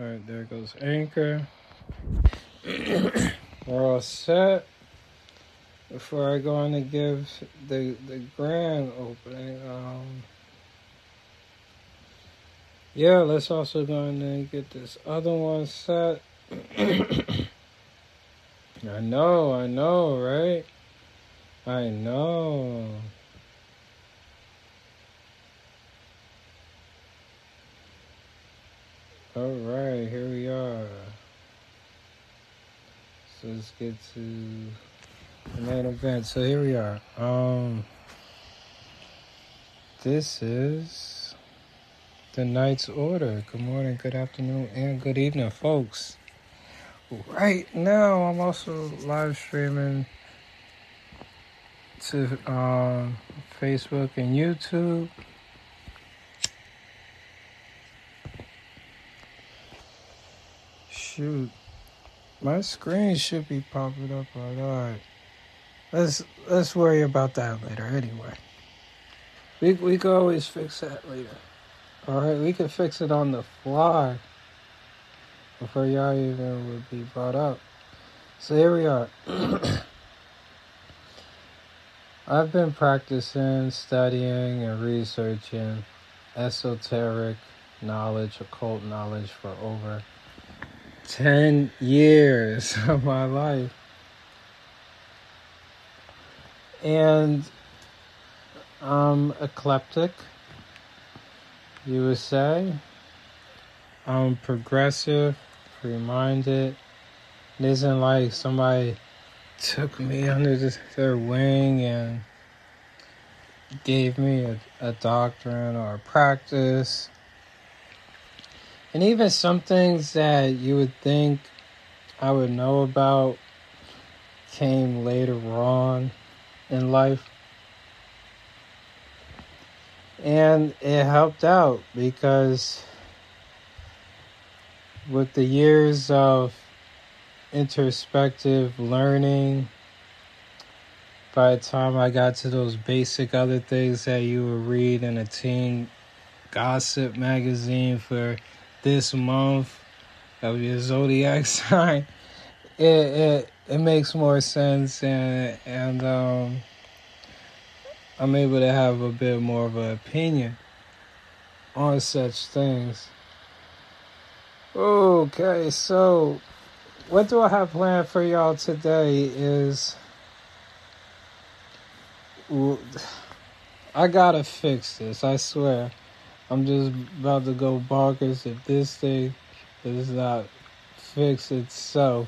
All right, there goes Anchor. We're all set. Before I go on to give the grand opening, yeah, let's also go in and get this other one set. I know, right? I know. All right, here we are. So let's get to the main event. So here we are. This is the night's order. Good morning, good afternoon, and good evening, folks. Right now, I'm also live streaming to Facebook and YouTube. Shoot, my screen should be popping up. All right, let's worry about that later. Anyway, we can always fix that later. All right, we can fix it on the fly before y'all even would be brought up. So here we are. I've been practicing, studying, and researching esoteric knowledge, occult knowledge for over 10 years of my life. And I'm eclectic, you would say. I'm progressive, free-minded. It isn't like somebody took me under their wing and gave me a doctrine or a practice. And even some things that you would think I would know about came later on in life. And it helped out because with the years of introspective learning, by the time I got to those basic other things that you would read in a teen gossip magazine for this month of your zodiac sign, it makes more sense, and I'm able to have a bit more of an opinion on such things. Okay, so what do I have planned for y'all today is, I gotta fix this, I swear. I'm just about to go bonkers if this thing does not fix itself.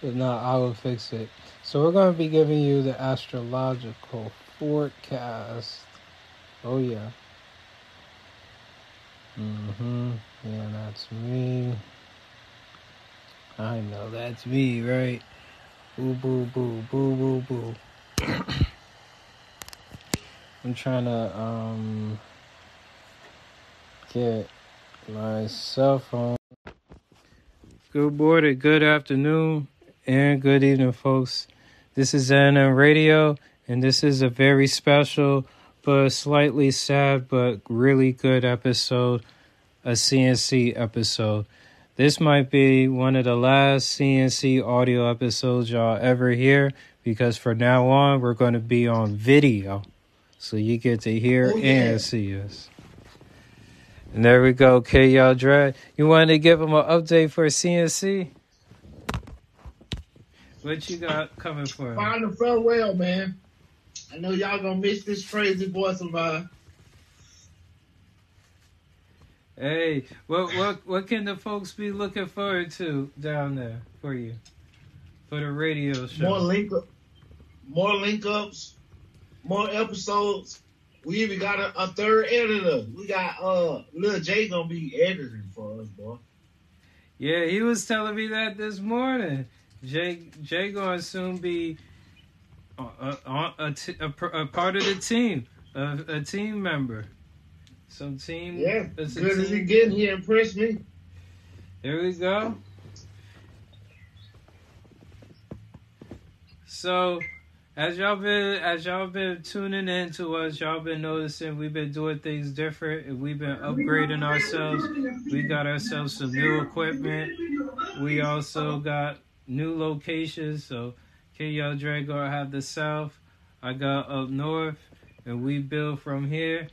If not, I will fix it. So we're going to be giving you the astrological forecast. Oh, yeah. Mm-hmm. Yeah, that's me. I know, that's me, right? Boo, boo, boo, boo, boo, boo. I'm trying to, get my cell phone. Good morning, good afternoon, and good evening, folks. This is NM Radio, and this is a very special but slightly sad but really good episode, a CNC episode. This might be one of the last CNC audio episodes y'all ever hear, because from now on, we're going to be on video, so you get to hear and see us. And there we go, KYD Dread. You wanted to give him an update for CNC? What you got coming for him? Find the farewell, man. I know y'all gonna miss this crazy voice of mine. Hey, what can the folks be looking forward to down there for you? For the radio show. More link ups, more episodes. We even got a third editor. We got Lil J gonna be editing for us, boy. Yeah, he was telling me that this morning. Jay gonna soon be a part of the team, a team member. Some team. Yeah, as good as he getting, he impressed me. There we go. So As y'all been tuning in to us, y'all been noticing we've been doing things different and we've been upgrading ourselves. We got ourselves some new equipment. We also got new locations. So KYD Drago, I have the south. I got up north and we build from here.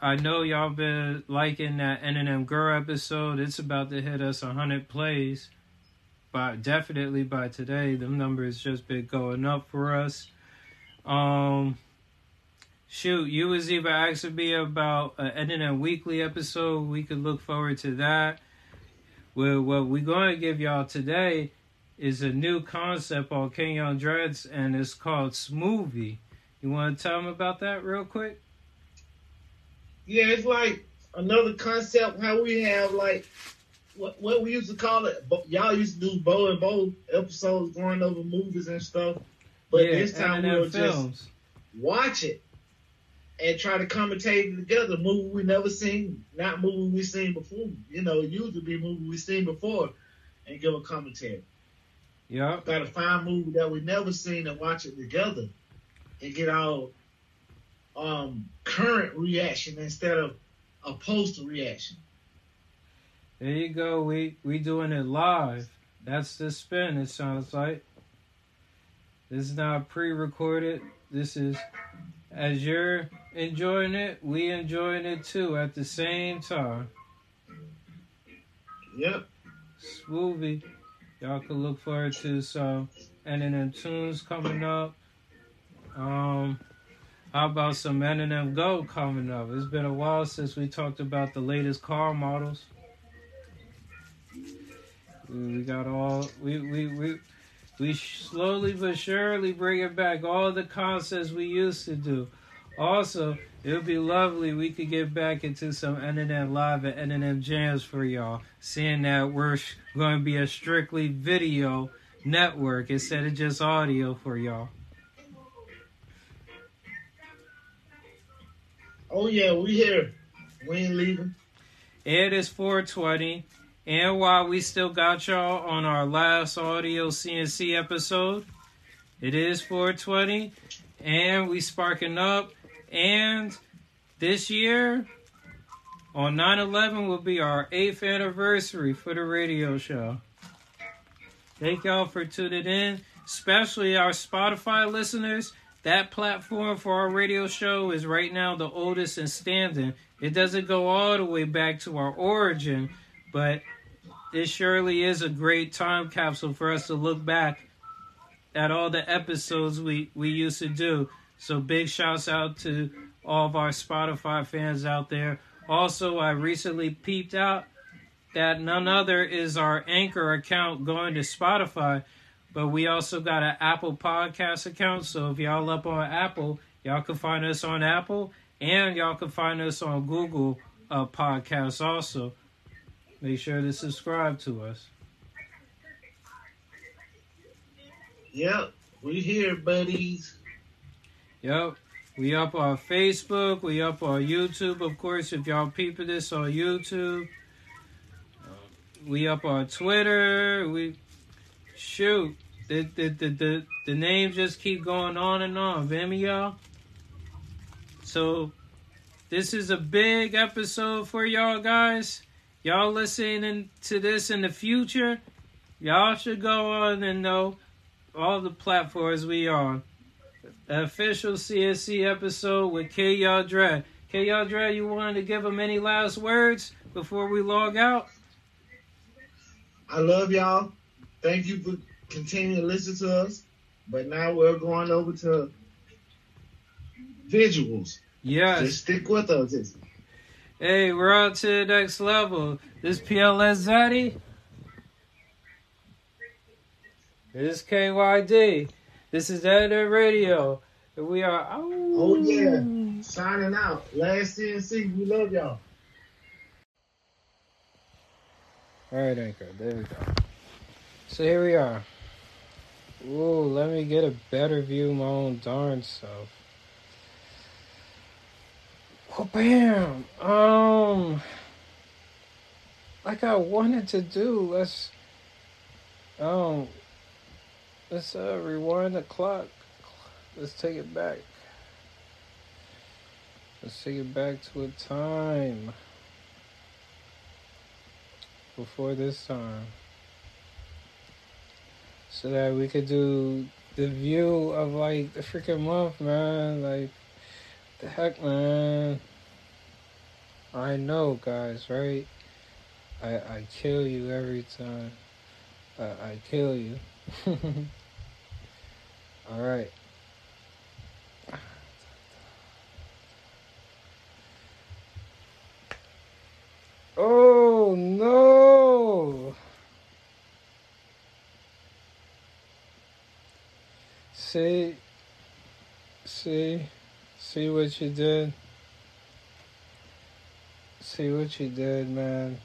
I know y'all been liking that NMM Girl episode. It's about to hit us 100 plays. But definitely by today, the numbers just been going up for us. Shoot, you was even asking me about an NMM Weekly episode. We could look forward to that. Well, what we're going to give y'all today is a new concept on KYD Dreads, and it's called Smoothie. You want to tell them about that real quick? Yeah, it's like another concept how we have like... What we used to call it, y'all used to do bow and bow episodes going over movies and stuff. But yeah, this time we'll just watch it and try to commentate it together. Movie we never seen, not movie we seen before. You know, it used to be movie we seen before and give a commentary. Yeah. Got to find a movie that we never seen and watch it together and get our current reaction instead of a post reaction. There you go. We doing it live. That's the spin, it sounds like. This is not pre-recorded. This is, as you're enjoying it, we enjoying it too at the same time. Yep. Smoothie. Y'all can look forward to some NMM tunes coming up. How about some NMM Go coming up? It's been a while since we talked about the latest car models. We got all we slowly but surely bringing back all the concepts we used to do. Also, it would be lovely we could get back into some NMM Live and NMM Jams for y'all. Seeing that we're going to be a strictly video network instead of just audio for y'all. Oh yeah, we here. We ain't leaving. It is 4:20. And while we still got y'all on our last audio CNC episode, it is 420, and we sparking up. And this year, on 9/11, will be our 8th anniversary for the radio show. Thank y'all for tuning in, especially our Spotify listeners. That platform for our radio show is right now the oldest in standing. It doesn't go all the way back to our origin, but... it surely is a great time capsule for us to look back at all the episodes we used to do. So big shouts out to all of our Spotify fans out there. Also, I recently peeped out that none other is our Anchor account going to Spotify, but we also got an Apple Podcast account. So if y'all up on Apple, y'all can find us on Apple, and y'all can find us on Google Podcasts also. Make sure to subscribe to us. Yep, we here, buddies. Yep, we up on Facebook. We up on YouTube, of course, if y'all peeping this on YouTube. We up on Twitter. We shoot. The names just keep going on and on. Vimeo. So this is a big episode for y'all guys. Y'all listening to this in the future, y'all should go on and know all the platforms we on. The official CNC episode with KYD Dread. KYD Dread, you wanted to give him any last words before we log out? I love y'all. Thank you for continuing to listen to us. But now we're going over to visuals. Yes. Just stick with us. Hey, we're on to the next level. This PLS Zaddy. This KYD. This is NM Radio. And we are... Oh yeah. Signing out. Last CNC. We love y'all. All right, Anchor. There we go. So here we are. Ooh, let me get a better view of my own darn self. Oh, bam! Like I wanted to do, let's rewind the clock. Let's take it back. Let's take it back to a time before this time, so that we could do the view of like the freaking month, man. Like, what the heck, man. I know, guys, right? I kill you every time. I kill you. All right. Oh, no. See what you did. See what you did, man.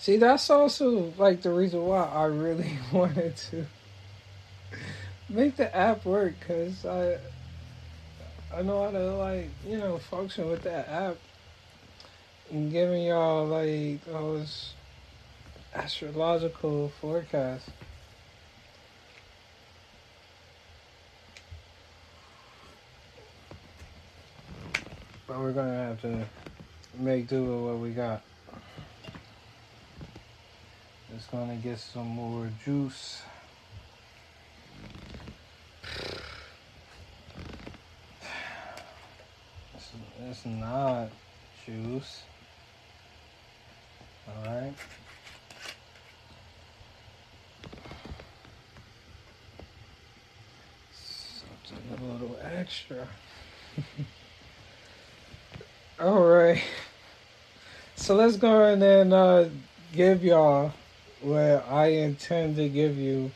See, that's also, like, the reason why I really wanted to make the app work, because I know how to, like, you know, function with that app. And giving y'all, like, those astrological forecasts. But we're going to have to make do with what we got. Just gonna get some more juice. It's not juice. Alright. Something a little extra. Alright. So let's go ahead and give y'all where I intend to give you,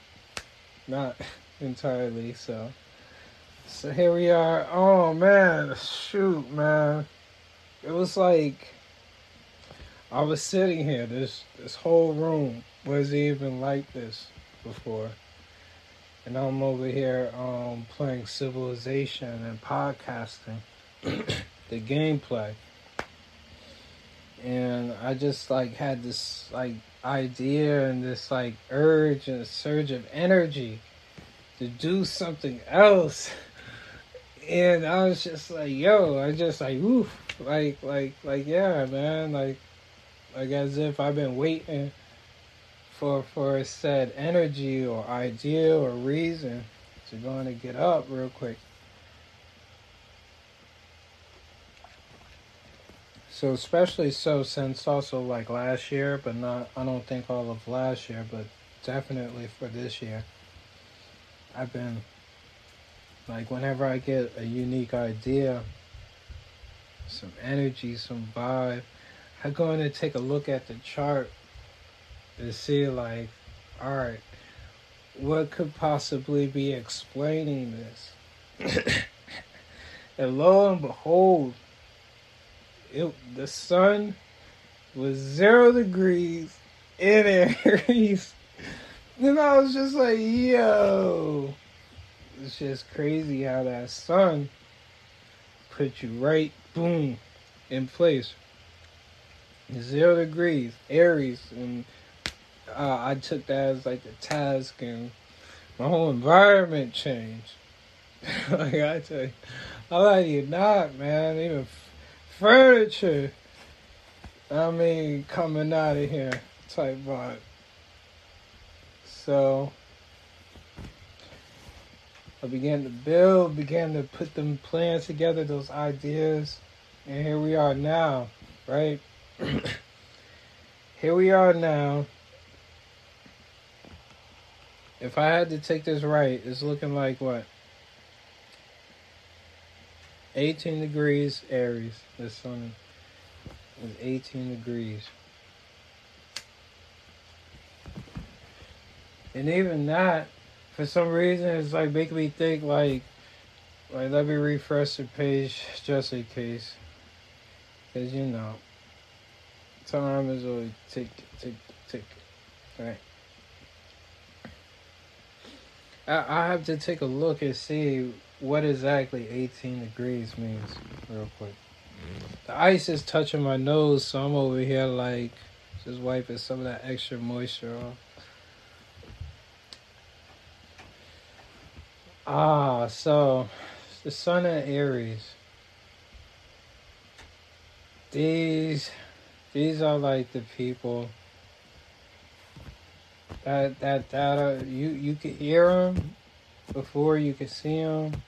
not entirely, so here we are. Oh, man, shoot, man. It was like, I was sitting here, this whole room wasn't even like this before, and I'm over here playing Civilization and podcasting, the gameplay, and I just, like, had this, like, idea and this like urge and surge of energy to do something else, and I was just like, yo, I just like, oof, like yeah, man, like as if I've been waiting for said energy or idea or reason to go and get up real quick. So especially so since also like last year, but not, I don't think all of last year, but definitely for this year, I've been like, whenever I get a unique idea, some energy, some vibe, I go in and take a look at the chart and see like, all right, what could possibly be explaining this? And lo and behold, the sun was 0 degrees in Aries. And I was just like, yo, it's just crazy how that sun put you right, boom, in place. 0 degrees, Aries. And I took that as like a task, and my whole environment changed. Like I tell you, I'm like, you're not, man, even furniture, I mean, coming out of here type vibe. So I began to build, began to put them plans together, those ideas, and here we are now, right? Here we are now. If I had to take this right, it's looking like what? 18 degrees Aries. The sun is 18 degrees. And even that, for some reason, it's like making me think like let me refresh the page just in case. Because, you know, time is always tick. Alright. I have to take a look and see what exactly 18 degrees means, real quick. The ice is touching my nose, so I'm over here, like, just wiping some of that extra moisture off. So the sun in Aries. These are like the people that you can hear them before you can see them.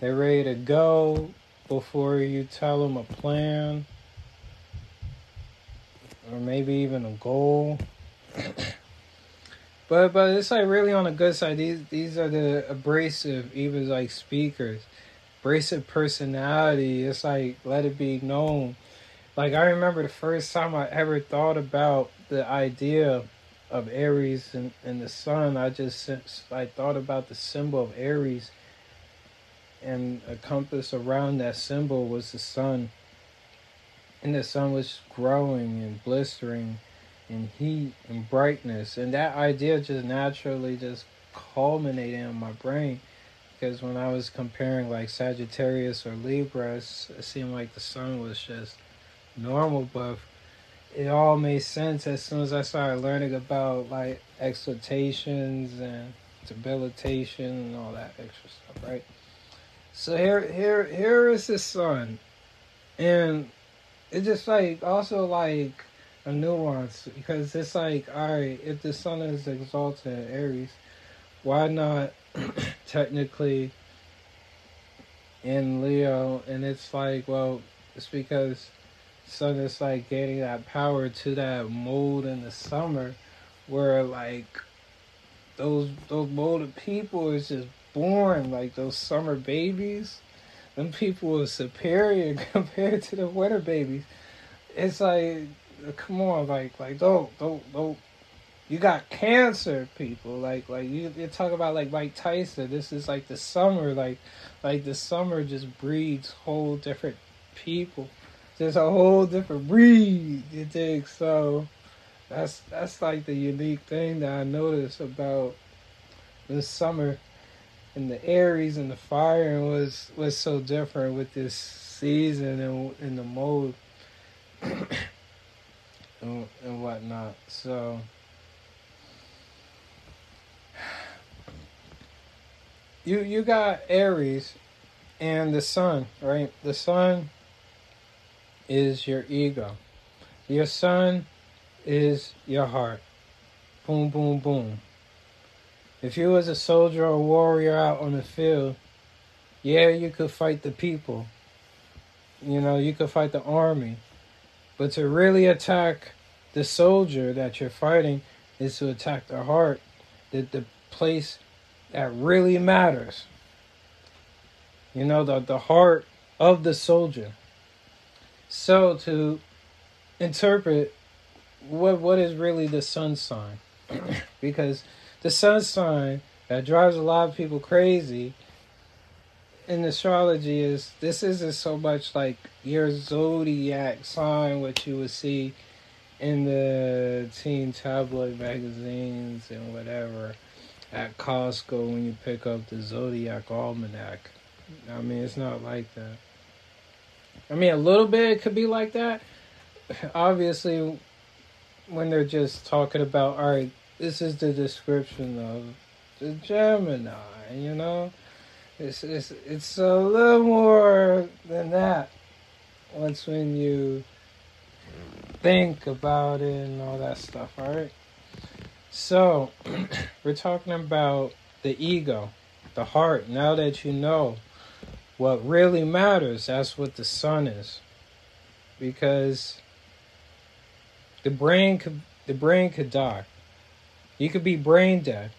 They're ready to go before you tell them a plan or maybe even a goal. But it's like really on the good side. These are the abrasive, even like speakers, abrasive personality. It's like let it be known. Like I remember the first time I ever thought about the idea of Aries and the sun. I thought about the symbol of Aries, and a compass around that symbol was the sun. And the sun was growing and blistering and heat and brightness. And that idea just naturally just culminated in my brain. Because when I was comparing like Sagittarius or Libra, it seemed like the sun was just normal. But it all made sense as soon as I started learning about like exhortations and debilitation and all that extra stuff, right? So here is the sun, and it's just like also like a nuance, because it's like, all right, if the sun is exalted in Aries, why not technically in Leo? And it's like, well, it's because sun is like gaining that power to that mold in the summer, where like those molded people is just born like those summer babies. Them people are superior compared to the winter babies. It's like, come on, like don't. You got Cancer people, like you talk about like Mike Tyson. This is like the summer, like the summer just breeds whole different people. There's a whole different breed, you dig? So that's like the unique thing that I noticed about this summer. And the Aries and the fire was so different with this season and the mode and whatnot. So you got Aries and the sun, right? The sun is your ego. Your sun is your heart. Boom, boom, boom. If you was a soldier or warrior out on the field, yeah, you could fight the people. You know, you could fight the army. But to really attack the soldier that you're fighting is to attack their heart, the place that really matters. You know, the heart of the soldier. So to interpret what is really the sun sign, because the sun sign that drives a lot of people crazy in astrology is, this isn't so much like your zodiac sign, which you would see in the teen tabloid magazines and whatever at Costco when you pick up the Zodiac Almanac. I mean, it's not like that. I mean, a little bit it could be like that. Obviously, when they're just talking about, all right, this is the description of the Gemini, you know? It's a little more than that once when you think about it and all that stuff, all right? So, we're talking about the ego, the heart. Now that you know what really matters, that's what the sun is. Because the brain could die. You could be brain dead,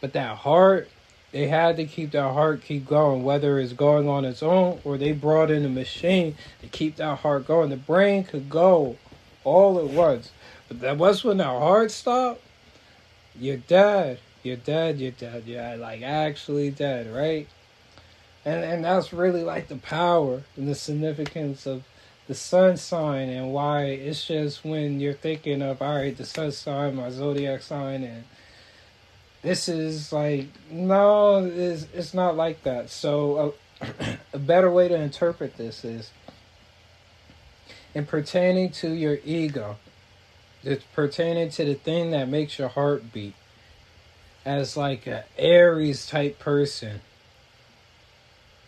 but that heart, they had to keep that heart keep going, whether it's going on its own or they brought in a machine to keep that heart going. The brain could go all at once, but that was when that heart stopped. You're dead. You're like actually dead, right? And that's really like the power and the significance of the sun sign, and why it's just when you're thinking of, all right, the sun sign, my zodiac sign, and this is like, no, it's not like that. So a better way to interpret this is in pertaining to your ego. It's pertaining to the thing that makes your heart beat. as like an Aries type person,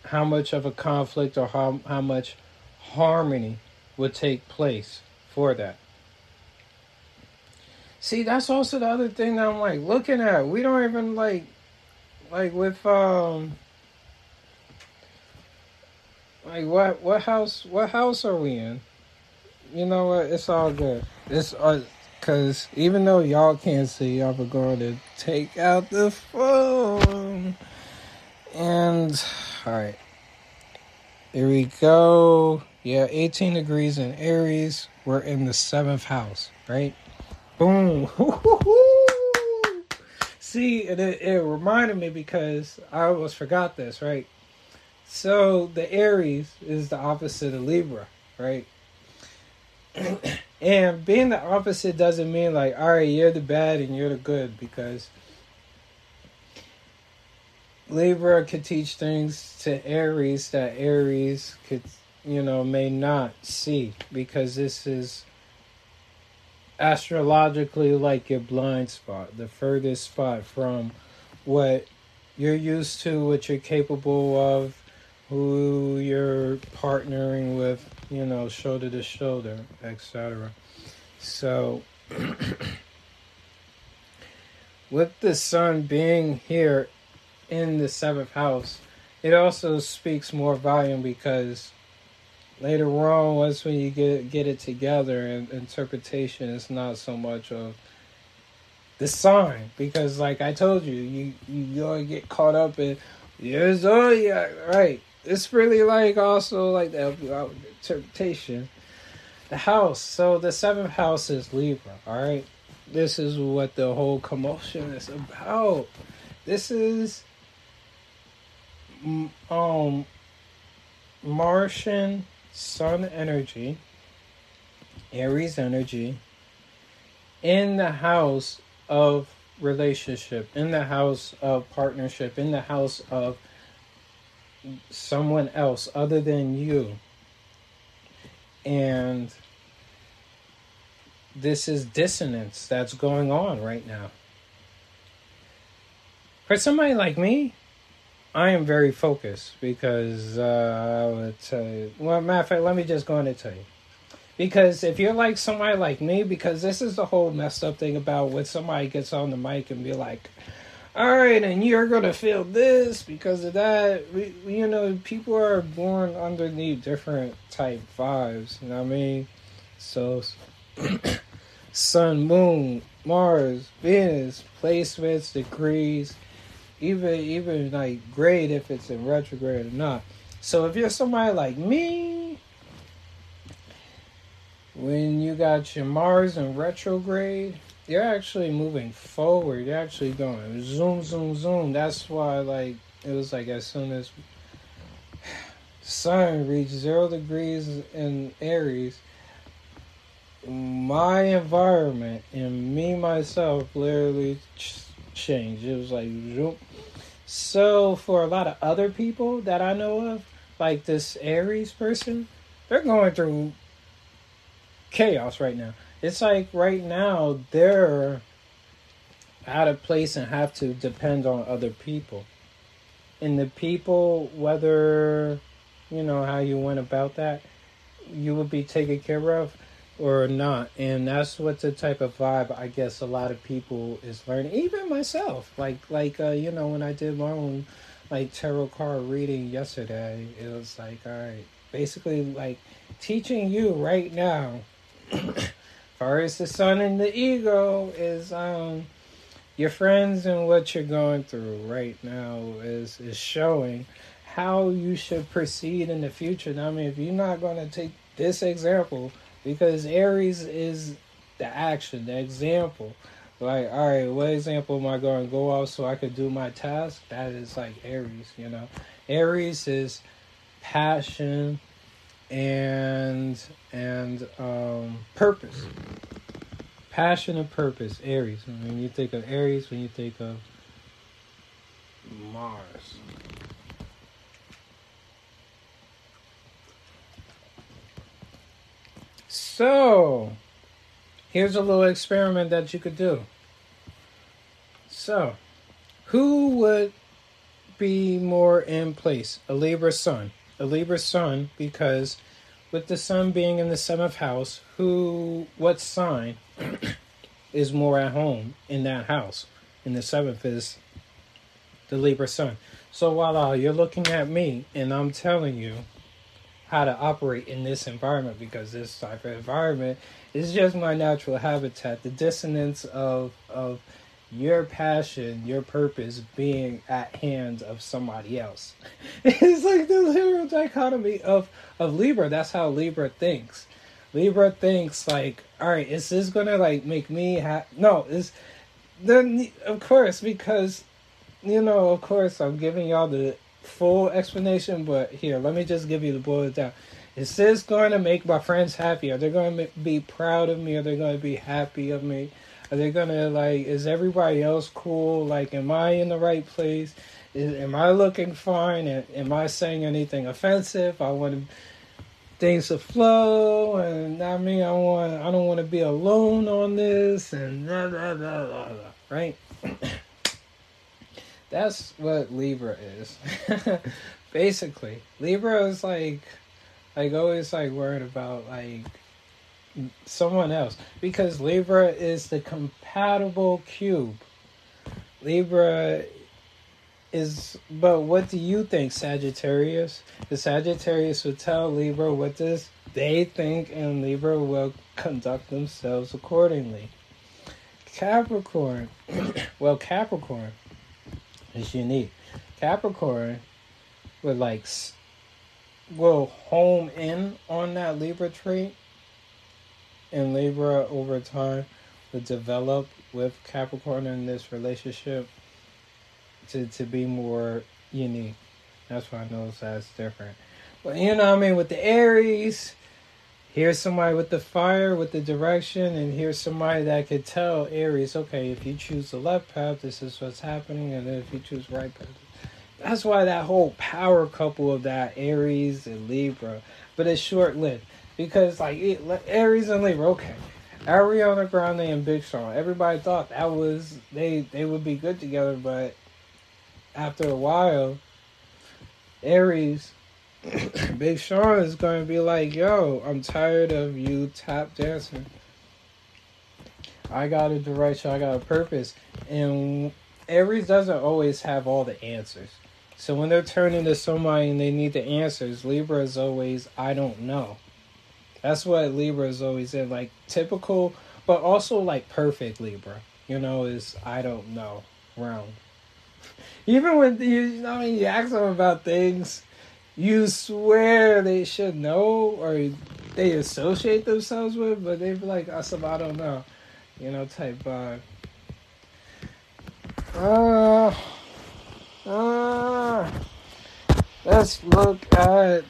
how much of a conflict or how much harmony would take place for that. See, that's also the other thing that I'm like looking at. We don't even like with like what house are we in? You know what? It's all good. It's because even though y'all can't see, y'all are going to take out the phone. And all right, here we go. Yeah, 18 degrees in Aries. We're in the 7th house, right? Boom. See, it reminded me because I almost forgot this, right? So the Aries is the opposite of Libra, right? And being the opposite doesn't mean like, all right, you're the bad and you're the good, because Libra could teach things to Aries that Aries could, you know, may not see, because this is astrologically like your blind spot, the furthest spot from what you're used to, what you're capable of, who you're partnering with, you know, shoulder to shoulder, etc. So with the sun being here in the 7th house, it also speaks more volume, because later on, once when you get it together, and interpretation is not so much of the sign, because like I told you, you don't get caught up in your zodiac, right? It's really like also like the interpretation, the house. So the 7th house is Libra, all right? This is what the whole commotion is about. This is Martian sun energy, Aries energy, in the house of relationship, in the house of partnership, in the house of someone else other than you. And this is dissonance that's going on right now. For somebody like me, I am very focused, because I would tell you... Well, matter of fact, let me just go in and tell you. Because if you're like somebody like me, because this is the whole messed up thing about when somebody gets on the mic and be like, all right, and you're going to feel this because of that. You know, people are born underneath different type vibes, you know what I mean? So, sun, moon, Mars, Venus, placements, degrees... Even like grade, if it's in retrograde or not. So if you're somebody like me, when you got your Mars in retrograde, you're actually moving forward. You're actually going zoom, zoom, zoom. That's why like it was like as soon as sun reached 0 degrees in Aries, my environment and me myself literally changed. It was like zoom. So for a lot of other people that I know of, like this Aries person, they're going through chaos right now. It's like right now they're out of place and have to depend on other people. And the people, whether you know how you went about that, you would be taken care of or not. And that's what the type of vibe I guess a lot of people is learning, even myself, like you know, when I did my own like tarot card reading yesterday, it was like, all right, basically like teaching you right now as far as the sun and the ego is your friends, and what you're going through right now is showing how you should proceed in the future. Now, I mean, if you're not going to take this example, because Aries is the action, the example. Like, all right, what example am I going to go off so I could do my task? That is like Aries, you know. Aries is passion and purpose. Passion and purpose, Aries. When you think of Aries, when you think of Mars. So, here's a little experiment that you could do. So, Who would be more in place? A Libra sun. A Libra sun, because with the sun being in the seventh house, what sign is more at home in that house? And the seventh is the Libra sun. So voila, you're looking at me and I'm telling you how to operate in this environment, because this type of environment is just my natural habitat. The dissonance of your passion, your purpose being at hands of somebody else. It's like the literal dichotomy of Libra. That's how Libra thinks. Libra thinks like, all right, is this gonna like make me happy? No, it's then of course, because you know, of course, I'm giving y'all the full explanation, but here, let me just give you the boil it down. Is this going to make my friends happy? Are they going to be proud of me? Are they going to be happy of me? Are they going to, like, is everybody else cool? Like, am I in the right place? Am I looking fine? Am I saying anything offensive? I want things to flow, and I mean, I don't want to be alone on this, and blah, blah, blah, blah, blah, right? That's what Libra is. Basically, Libra is like always like worried about like someone else, because Libra is the compatible cube. Libra is, but what do you think, Sagittarius? The Sagittarius will tell Libra what does they think, and Libra will conduct themselves accordingly. Capricorn, well, Capricorn is unique. Capricorn would will home in on that Libra trait, and Libra over time would develop with Capricorn in this relationship to be more unique. That's why I know that's different. But you know what I mean, with the Aries, here's somebody with the fire, with the direction, and here's somebody that could tell Aries, okay, if you choose the left path, this is what's happening, and if you choose the right path. That's why that whole power couple of that Aries and Libra, but it's short-lived, because like Aries and Libra, okay, Ariana Grande and Big Sean, everybody thought that was, they would be good together, but after a while, Aries, Big Sean is going to be like, yo, I'm tired of you tap dancing. I got a direction, I got a purpose. And Aries doesn't always have all the answers. So when they're turning to somebody and they need the answers, Libra is always, I don't know. That's what Libra is always in. Like typical, but also like perfect Libra. You know, is I don't know realm. Even when you ask them about things, you swear they should know or they associate themselves with, but they be like, I don't know, type vibe. Let's look at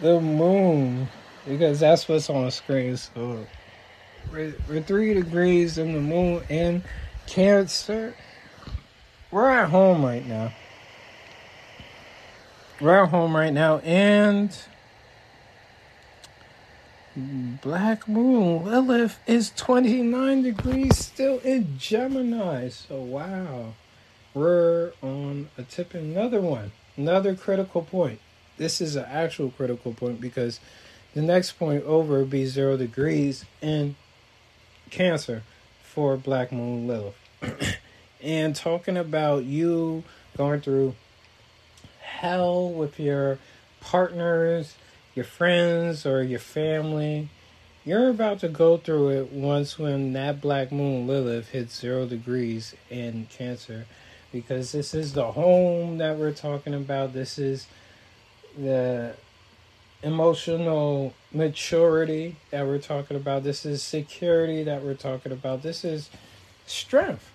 the moon, because that's what's on the screen. So we're 3 degrees in the moon in Cancer. We're at home right now. We're at home right now, and Black Moon Lilith is 29 degrees still in Gemini. So wow, we're on a tip. Another critical point. This is an actual critical point, because the next point over would be 0 degrees in Cancer for Black Moon Lilith. And talking about you going through hell with your partners, your friends, or your family. You're about to go through it once when that Black Moon Lilith hits 0 degrees in Cancer, because this is the home that we're talking about. This is the emotional maturity that we're talking about. This is security that we're talking about. This is strength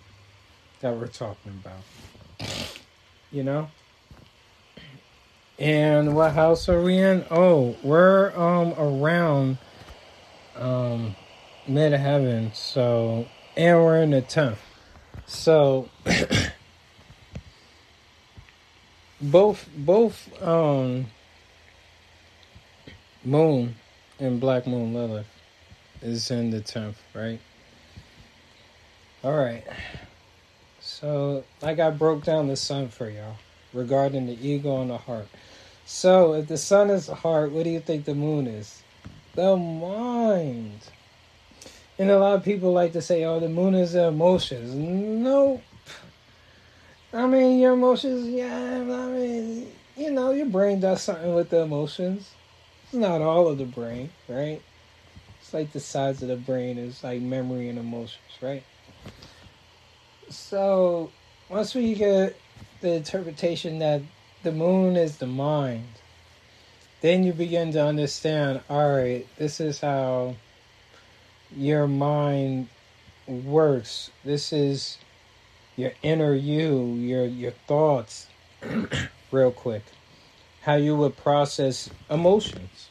that we're talking about. And what house are we in? Oh, we're around mid heaven, so, and we're in the 10th. So both moon and Black Moon Lilith is in the 10th, right? All right. So, like I broke down the sun for y'all regarding the ego and the heart. So, if the sun is the heart, what do you think the moon is? The mind. And a lot of people like to say, oh, the moon is the emotions. Nope. I mean, your emotions, you know, your brain does something with the emotions. It's not all of the brain, right? It's like the sides of the brain is like memory and emotions, right? So, once we get the interpretation that the moon is the mind, then you begin to understand, all right, this is how your mind works. This is your inner you, your thoughts, real quick. How you would process emotions.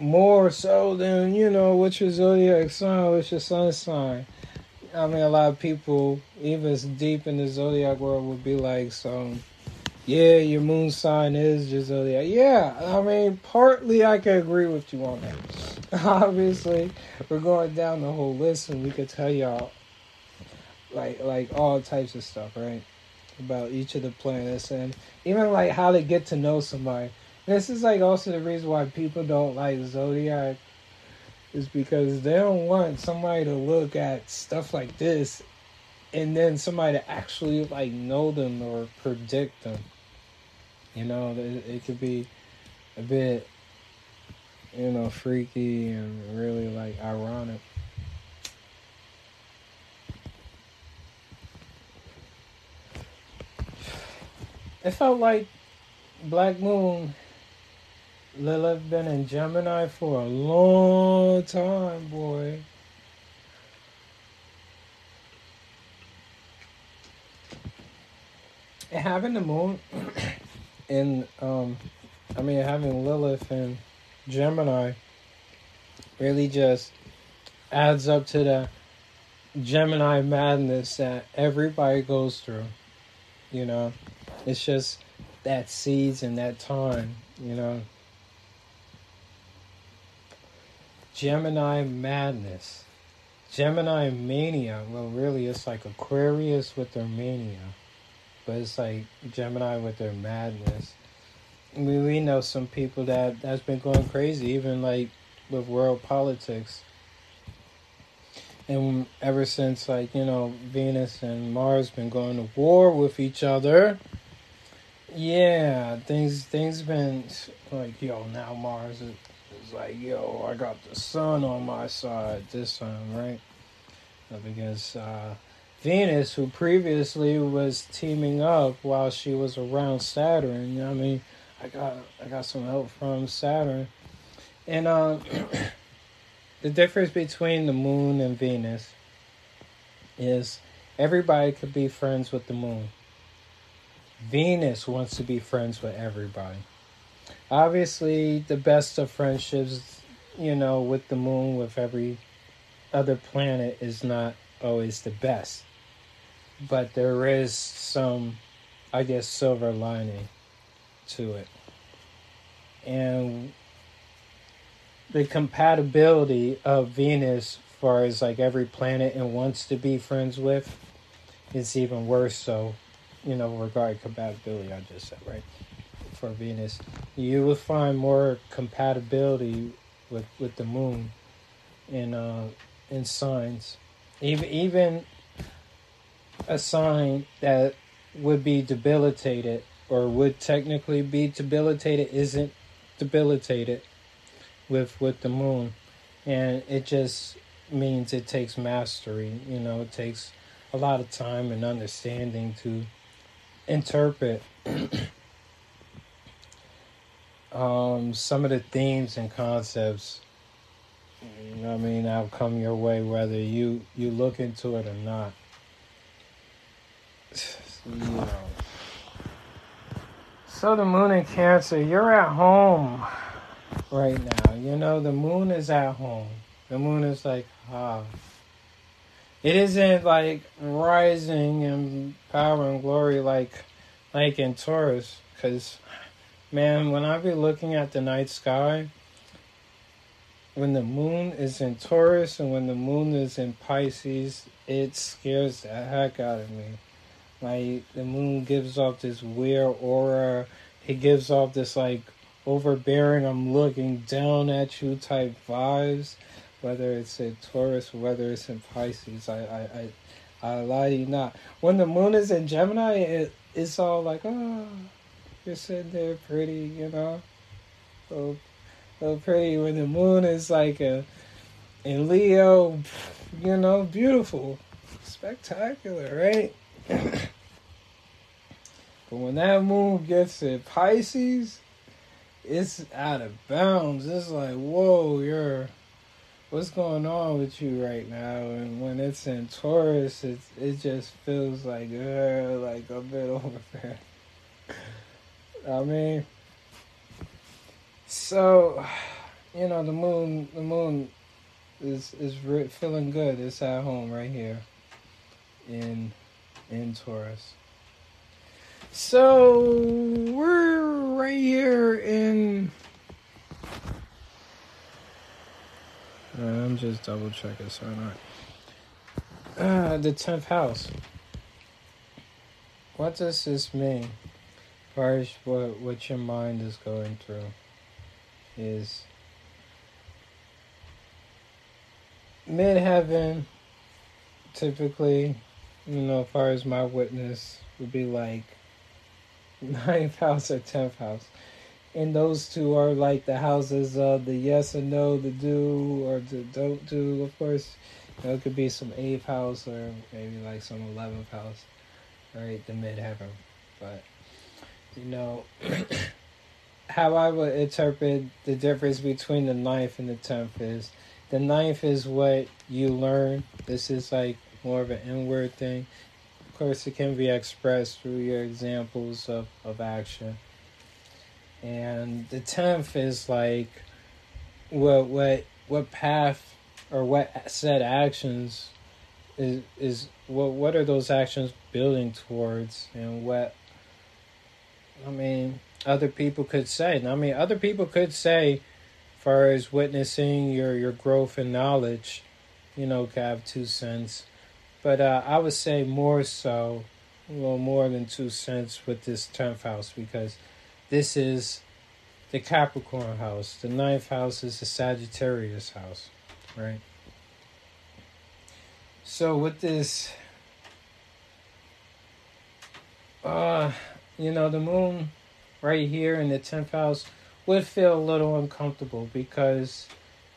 More so than, you know, what's your zodiac sign, what's your sun sign. I mean, a lot of people, even deep in the zodiac world, would be like, so, yeah, your moon sign is your zodiac. Yeah, I mean, partly I can agree with you on that. Obviously, we're going down the whole list and we could tell y'all, like all types of stuff, right? About each of the planets and even, like, how to get to know somebody. This is, like, also the reason why people don't like zodiac. Is because they don't want somebody to look at stuff like this and then somebody to actually, like, know them or predict them. You know, it could be a bit, you know, freaky and really, like, ironic. It felt like Black Moon Lilith been in Gemini for a long time, boy. And having the moon in, having Lilith in Gemini really just adds up to the Gemini madness that everybody goes through. You know, it's just that seeds and that time, you know. Gemini madness. Gemini mania. Well, really, it's like Aquarius with their mania. But it's like Gemini with their madness. I mean, we know some people that's been going crazy, even like with world politics. And ever since, like, you know, Venus and Mars been going to war with each other. Yeah, things been like, yo, now Mars is... It's like, yo, I got the sun on my side this time, right? Because Venus, who previously was teaming up while she was around Saturn, you know what I mean? I got some help from Saturn. And the difference between the moon and Venus is everybody could be friends with the moon. Venus wants to be friends with everybody. Obviously, the best of friendships, you know, with the moon, with every other planet, is not always the best. But there is some, I guess, silver lining to it. And the compatibility of Venus, as far as, like, every planet it wants to be friends with, is even worse. So, you know, regarding compatibility, I just said, right? For Venus, you will find more compatibility with the moon in signs. Even a sign that would be debilitated or would technically be debilitated isn't debilitated with the moon. And it just means it takes mastery. You know, it takes a lot of time and understanding to interpret some of the themes and concepts, you know what I mean, that'll come your way whether you look into it or not. So the moon in Cancer, you're at home right now. You know, the moon is at home. The moon is like, it isn't like rising in power and glory like in Taurus, because... Man, when I be looking at the night sky, when the moon is in Taurus and when the moon is in Pisces, it scares the heck out of me. Like, the moon gives off this weird aura. It gives off this, like, overbearing, I'm looking down at you type vibes. Whether it's in Taurus or whether it's in Pisces, I lie to you not. When the moon is in Gemini, it's all like, oh, you're sitting there pretty, you know? So pretty. When the moon is like in Leo, you know, beautiful, spectacular, right? But when that moon gets in Pisces, it's out of bounds. It's like, whoa, what's going on with you right now? And when it's in Taurus, it just feels like a bit over there. I mean, so, you know, the moon is feeling good. It's at home right here in Taurus. So we're right here in. I'm just double checking, so I'm not. The 10th house. What does this mean? First, what your mind is going through is midheaven. Typically, you know, as far as my witness would be like 9th house or 10th house. And those two are like the houses of the yes and no, the do or the don't do. Of course, you know, it could be some 8th house or maybe like some 11th house, right? The midheaven. But, you know, how I would interpret the difference between the 9th and the 10th is the 9th is what you learn. This is like more of an inward thing. Of course, it can be expressed through your examples of action. And the 10th is like what path or what said actions is what are those actions building towards, and what I mean other people could say. Now, I mean other people could say as far as witnessing your growth and knowledge, you know, could have 2 cents. But I would say more so, a little more than 2 cents with this 10th house, because this is the Capricorn house. The 9th house is the Sagittarius house, right? So with this, you know, the moon right here in the 10th house would feel a little uncomfortable because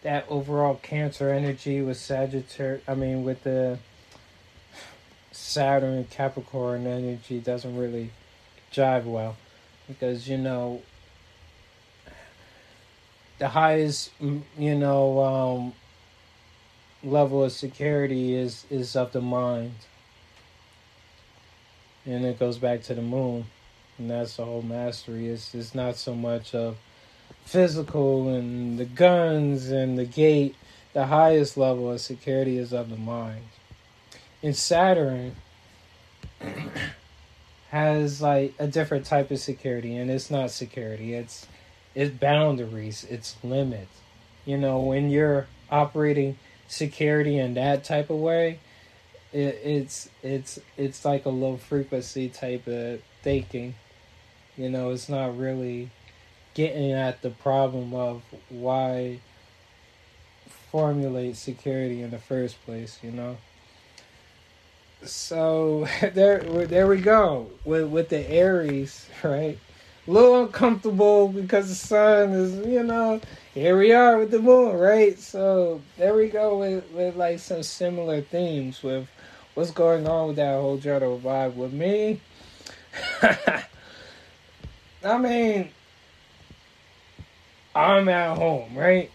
that overall Cancer energy with Sagittarius, I mean, with the Saturn Capricorn energy doesn't really jive well. Because, you know, the highest, you know, level of security is of the mind. And it goes back to the moon. And that's the whole mastery. It's not so much of physical and the guns and the gate. The highest level of security is of the mind. And Saturn has like a different type of security, and it's not security, it's boundaries, it's limits. You know, when you're operating security in that type of way, it's like a low frequency type of thinking. You know, it's not really getting at the problem of why formulate security in the first place, you know. So there we go with the Aries, right? A little uncomfortable because the sun is, you know, here we are with the moon, right? So there we go with like some similar themes with what's going on with that whole general vibe with me. I mean, I'm at home, right?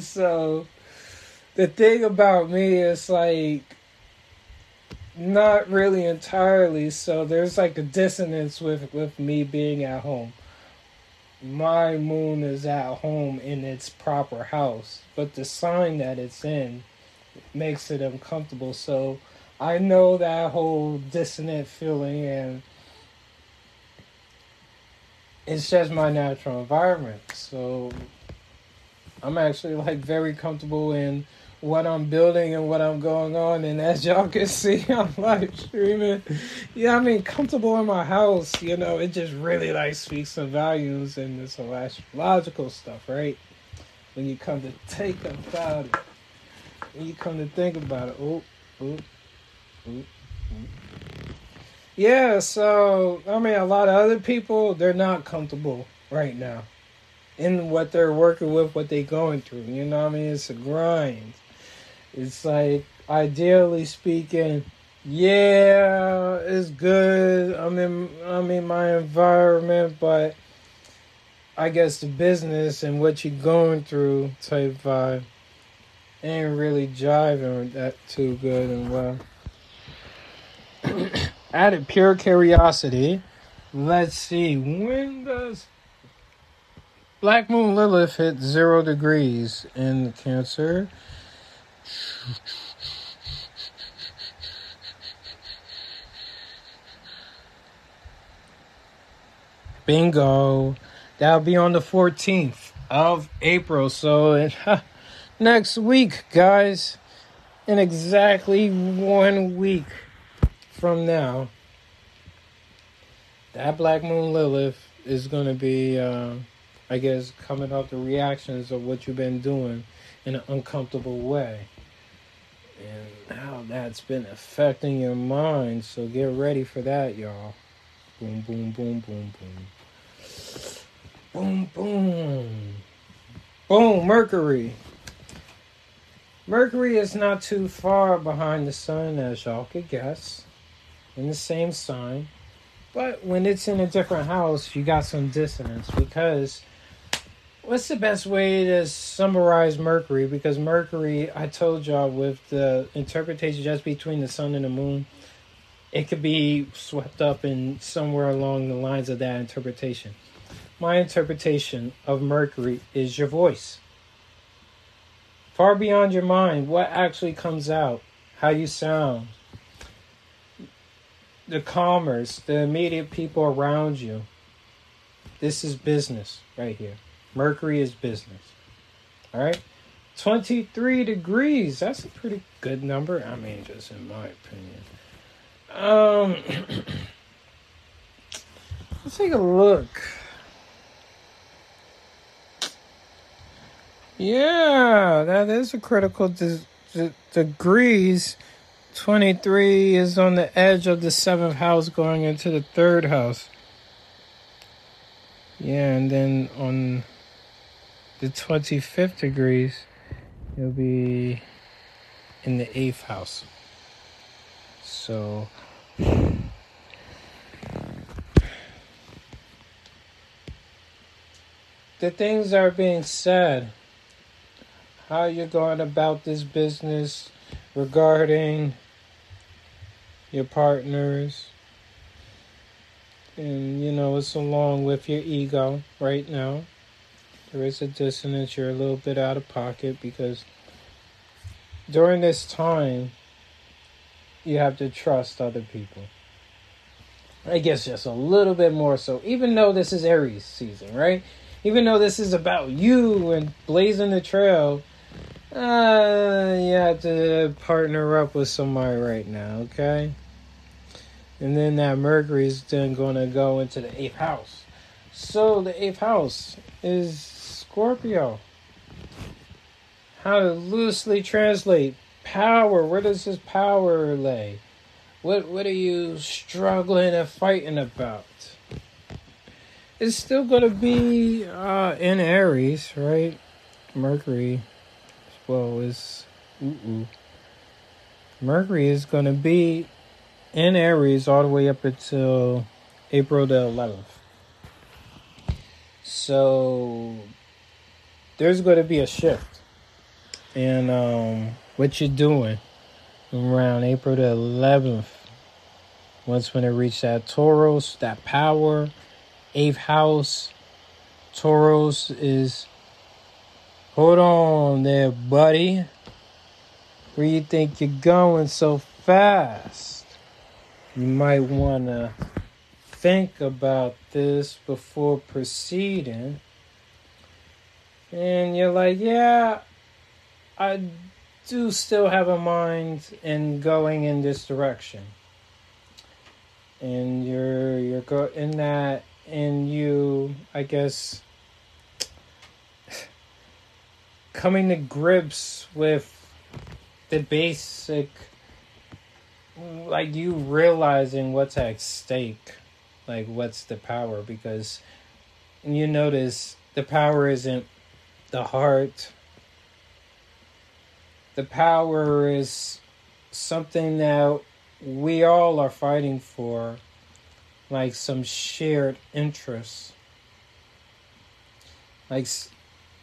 So the thing about me is like, not really entirely, so there's like a dissonance with me being at home. My moon is at home in its proper house, but the sign that it's in makes it uncomfortable, so I know that whole dissonant feeling, and it's just my natural environment, so I'm actually like very comfortable in what I'm building and what I'm going on. And as y'all can see, I'm live streaming. Yeah, I mean, comfortable in my house, you know, it just really like speaks some values and this astrological stuff, right? When you come to take about it, when you come to think about it. Yeah, so, I mean, a lot of other people, they're not comfortable right now in what they're working with, what they're going through. You know what I mean? It's a grind. It's like, ideally speaking, yeah, it's good. I'm in my environment, but I guess the business and what you're going through type vibe ain't really jiving with that too good and well. Out of pure curiosity, let's see, when does Black Moon Lilith hit 0 degrees in Cancer? Bingo. That'll be on the 14th of April. So next week, guys, in exactly 1 week from now, that Black Moon Lilith is going to be, I guess, coming off the reactions of what you've been doing in an uncomfortable way and how that's been affecting your mind. So get ready for that, y'all. Boom, boom, boom, boom, boom. Boom, boom. Boom, Mercury. Mercury is not too far behind the sun, as y'all could guess, in the same sign. But when it's in a different house, you got some dissonance, because what's the best way to summarize Mercury? Because Mercury, I told y'all, with the interpretation just between the sun and the moon, it could be swept up in somewhere along the lines of that interpretation. My interpretation of Mercury is your voice. Far beyond your mind, what actually comes out, how you sound, the commerce, the immediate people around you. This is business right here. Mercury is business. All right? 23 degrees. That's a pretty good number. I mean, just in my opinion. Let's take a look. Yeah, that is a critical degrees. 23 is on the edge of the 7th house going into the 3rd house. Yeah, and then on the 25th degrees, it'll be in the 8th house. So the things that are being said, how you're going about this business regarding your partners. And, you know, it's along with your ego right now. There is a dissonance. You're a little bit out of pocket because during this time, you have to trust other people. I guess just a little bit more so. Even though this is Aries season, right? Even though this is about you and blazing the trail, you have to partner up with somebody right now, okay? And then that Mercury is then going to go into the 8th house. So the 8th house is Scorpio. How to loosely translate power. Where does this power lay? What are you struggling and fighting about? It's still going to be in Aries, right? Mercury. Well, it's Mercury is going to be in Aries all the way up until April the 11th. So there's going to be a shift in what you're doing around April the 11th. Once when it reaches that Taurus, that power, 8th house, Taurus is... Hold on there, buddy. Where you think you're going so fast? You might want to think about this before proceeding. and you're like, yeah, I do still have a mind in going in this direction. And you're go in that, and you, I guess, coming to grips with the basic, like, you realizing what's at stake, like, what's the power, because you notice the power isn't the heart. The power is something that we all are fighting for, like some shared interests. Like,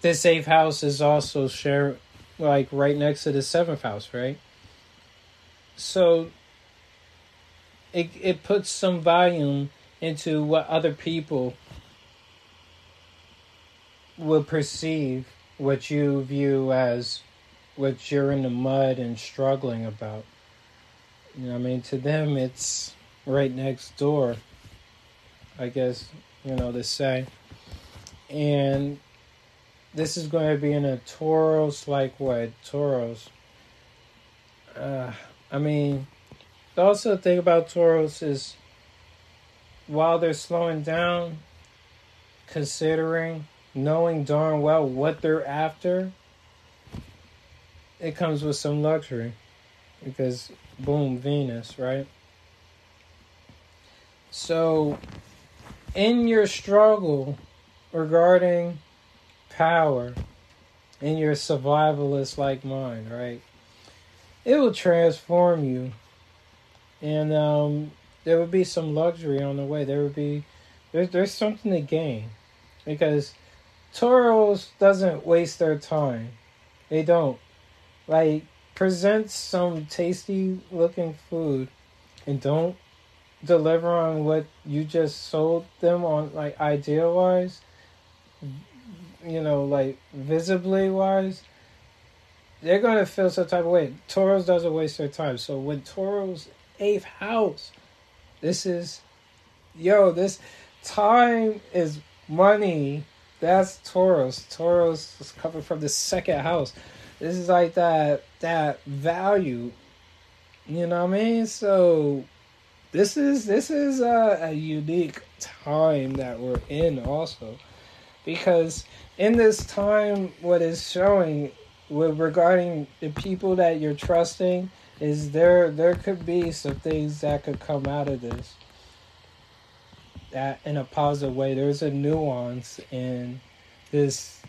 this 8th house is also shared, like, right next to the 7th house, right? So it puts some volume into what other people will perceive, what you view as what you're in the mud and struggling about. You know, I mean, to them, it's right next door, I guess, you know, to say. And this is going to be in a Taurus, like what? Taurus. I mean, also the thing about Taurus is, while they're slowing down, considering, knowing darn well what they're after, it comes with some luxury. Because, boom, Venus, right? So, in your struggle regarding power, in your survivalist like mind, right? It will transform you. And there will be some luxury on the way. There would be, there's something to gain. Because Tauros doesn't waste their time. They don't. Like, present some tasty-looking food and don't deliver on what you just sold them on, like, idea-wise, you know, like, visibly-wise. They're going to feel some type of way. Tauros doesn't waste their time. So when Tauros 8th house, this is, yo, this time is money. That's Tauros. Tauros is coming from the 2nd house. This is like that value, you know what I mean? So this is a unique time that we're in also, because in this time, what is showing with regarding the people that you're trusting is there could be some things that could come out of this that in a positive way. There's a nuance in this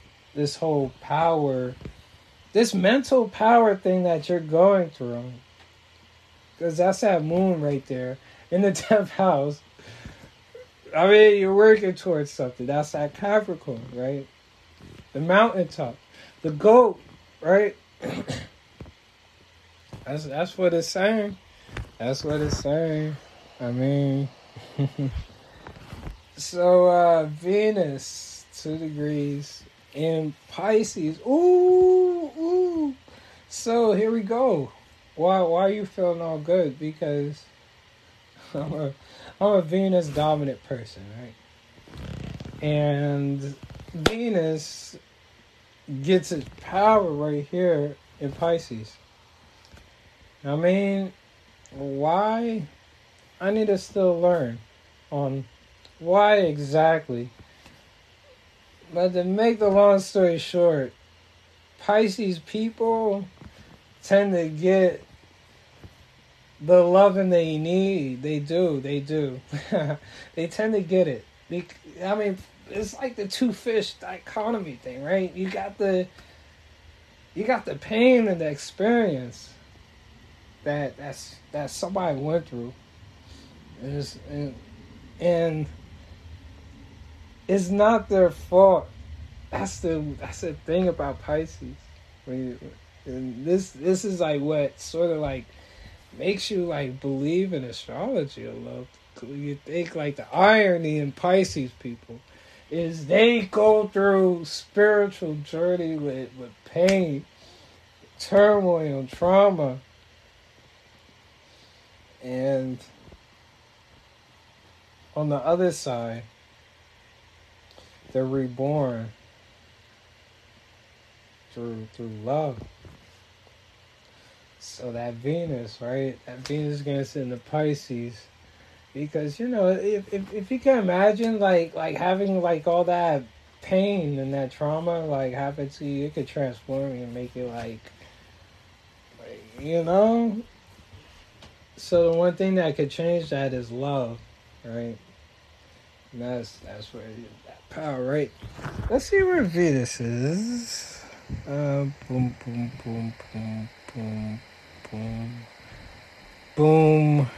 whole power. This mental power thing that you're going through, because that's that moon right there in the 10th house. I mean, you're working towards something. That's that Capricorn, right? The mountaintop. The goat, right? That's what it's saying. That's what it's saying. I mean, so Venus, 2 degrees. And Pisces, ooh. So here we go. Why are you feeling all good? Because I'm a Venus dominant person, right? And Venus gets its power right here in Pisces. I mean, why? I need to still learn on why exactly. But to make the long story short, Pisces people tend to get the loving they need. They do. They tend to get it. I mean, it's like the two fish dichotomy thing, right? You got the pain and the experience that somebody went through. And it's not their fault. That's the thing about Pisces. And this is like what sort of like makes you like believe in astrology a little. You think like the irony in Pisces people is they go through spiritual journey with pain, turmoil, trauma, and on the other side, they're reborn through love. So that Venus, right? That Venus is gonna sit in the Pisces, because you know, if you can imagine like having like all that pain and that trauma like happen to you, it could transform you and make you like you know. So the one thing that could change that is love, right? And that's where that power, right? Let's see where Venus is. Boom, boom, boom, boom, boom, boom, boom,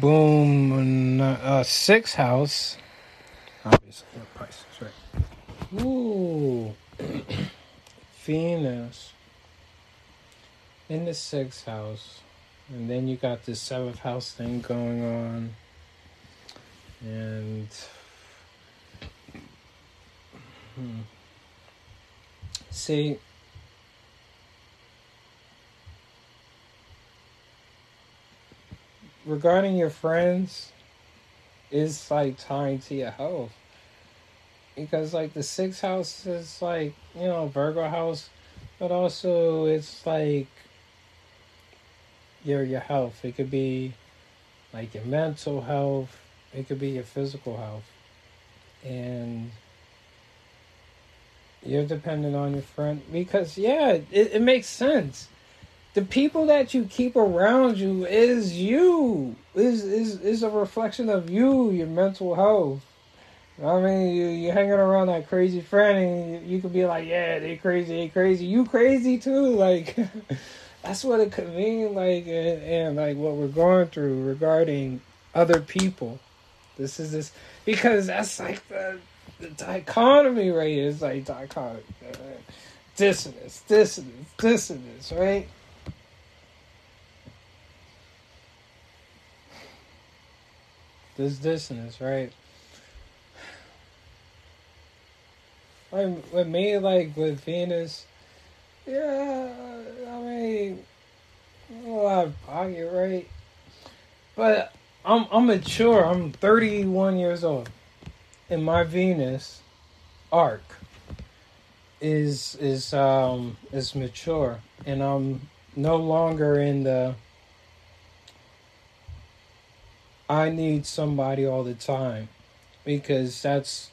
boom. 6th house. Obviously, Pisces, right? Ooh, Venus in the 6th house. And then you got this 7th house thing going on. And 6th regarding your friends is like tying to your health, because like the 6th house is like, you know, Virgo house, but also it's like your health. It could be like your mental health, it could be your physical health, and you're dependent on your friend, because yeah, it makes sense. The people that you keep around you is you. Is a reflection of you, your mental health. I mean, you're hanging around that crazy friend and you could be like, yeah, they crazy. You crazy too. Like, that's what it could mean. Like, and like what we're going through regarding other people. This is because that's like the dichotomy right here. It's like dichotomy. Dissonance, right? This dissonance, right? Like with me, like with Venus, yeah, I mean, I'm a lot of pocket, right? But I'm mature. I'm 31 years old, and my Venus arc is mature, and I'm no longer in the I need somebody all the time, because that's,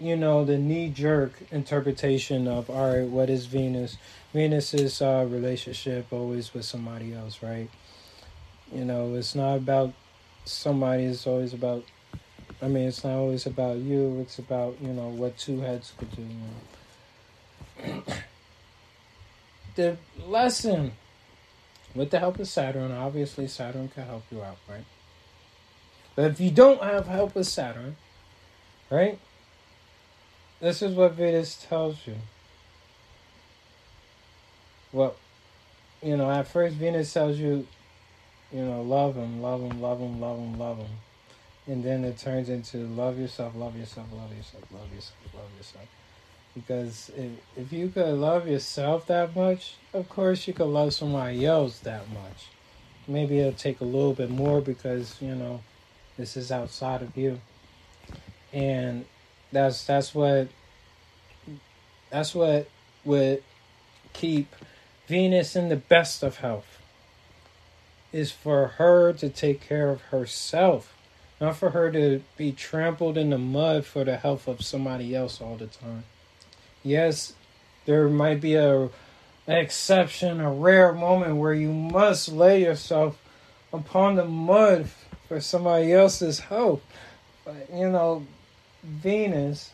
you know, the knee-jerk interpretation of, all right, what is Venus? Venus is a relationship always with somebody else, right? You know, it's not about somebody. It's not always about you. It's about, you know, what two heads could do. You know. The lesson, with the help of Saturn, obviously Saturn can help you out, right? But if you don't have help with Saturn, right? This is what Venus tells you. Well, you know, at first Venus tells you, you know, love him. And then it turns into love yourself. Because if you could love yourself that much, of course you could love somebody else that much. Maybe it'll take a little bit more because, you know, this is outside of you, and that's what would keep Venus in the best of health, is for her to take care of herself, not for her to be trampled in the mud for the health of somebody else all the time. Yes, there might be an exception, a rare moment where you must lay yourself upon the mud for somebody else's hope. But, you know, Venus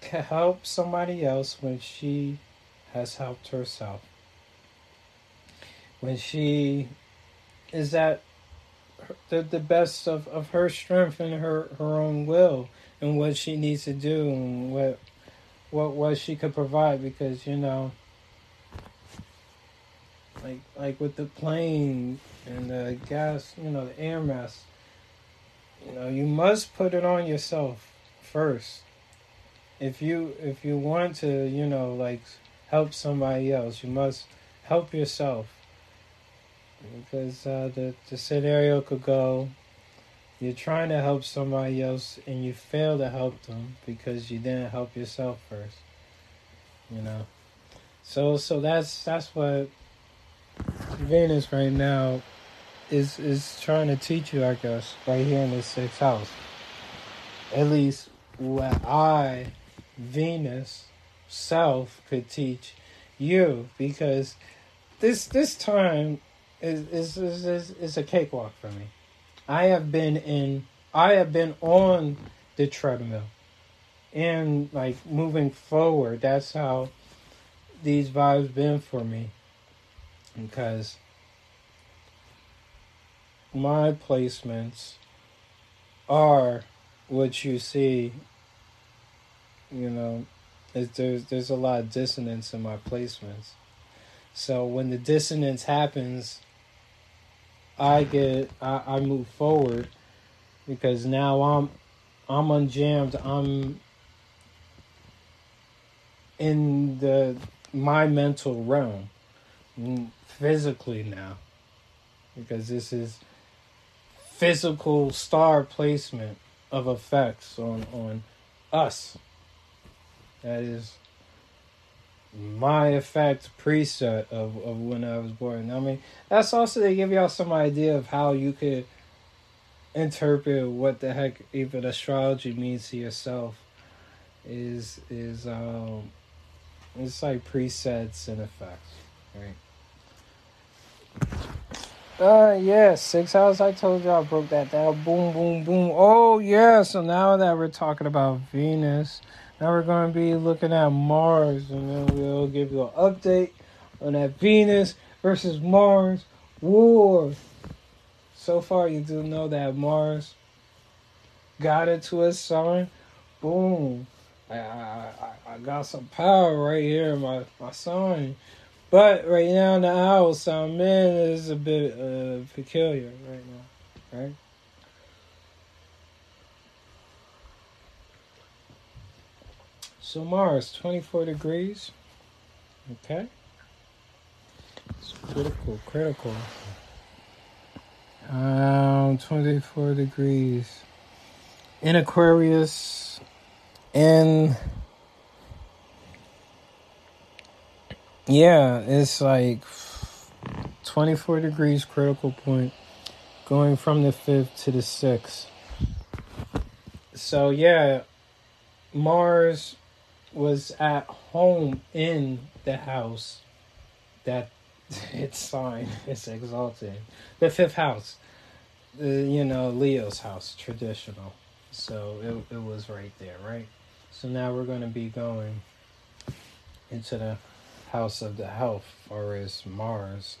can help somebody else when she has helped herself. When she is at the best of her strength and her own will, and what she needs to do, and what she could provide. Because, you know, Like with the plane and the gas, you know, the air mass, you know, you must put it on yourself first. If you want to, you know, like help somebody else, you must help yourself. Because the scenario could go, you're trying to help somebody else and you fail to help them because you didn't help yourself first. you know. So that's what Venus right now is trying to teach you, I guess, right here in this sixth house. At least what I, Venus, self, could teach you, because this time is a cakewalk for me. I have been on the treadmill and like moving forward. That's how these vibes been for me, because my placements are what you see, you know. There's a lot of dissonance in my placements. So when the dissonance happens, I move forward, because now I'm unjammed. I'm in my mental realm physically now, because this is physical star placement of effects on us. That is my effect preset of when I was born. I mean, that's also to give y'all some idea of how you could interpret what the heck even astrology means to yourself. Is it's like presets and effects, right? Yeah, 6 hours, I told y'all, broke that down. Boom, boom, boom. Oh, yeah, so now that we're talking about Venus, now we're going to be looking at Mars, and then we'll give you an update on that Venus versus Mars war. So far, you do know that Mars got into his sign. Boom. I got some power right here in my sign. But right now in the owl sign, man, is a bit peculiar right now, right? So Mars, 24 degrees. Okay. It's critical. 24 degrees. In Aquarius. And yeah, it's like 24 degrees critical point. Going from the 5th to the 6th. So yeah, Mars was at home in the house that its sign is exalted. The 5th house, Leo's house, traditional. So it was right there, right? So now we're going to be going into the house of the health, or is Mars,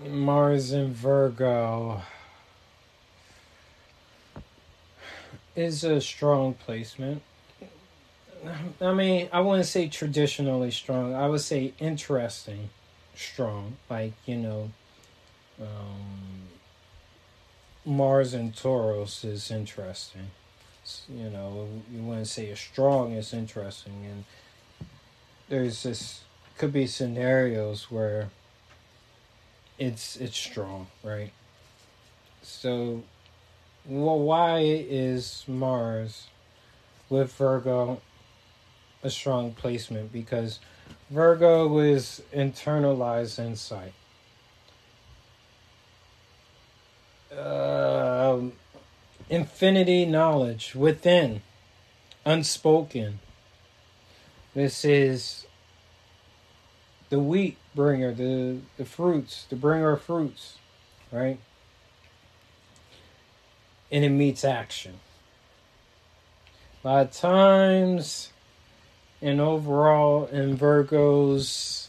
and Mars in Virgo is a strong placement. I mean, I wouldn't say traditionally strong. I would say interesting strong. Like, Mars and Taurus is interesting. You wouldn't say it's strong, it's interesting. And there's this, could be scenarios where it's strong, right? So, well, why is Mars with Virgo a strong placement? Because Virgo is internalized insight. Infinity knowledge within, unspoken. This is the wheat bringer, the fruits, the bringer of fruits, right? And it meets action. A lot of times, and overall in Virgo's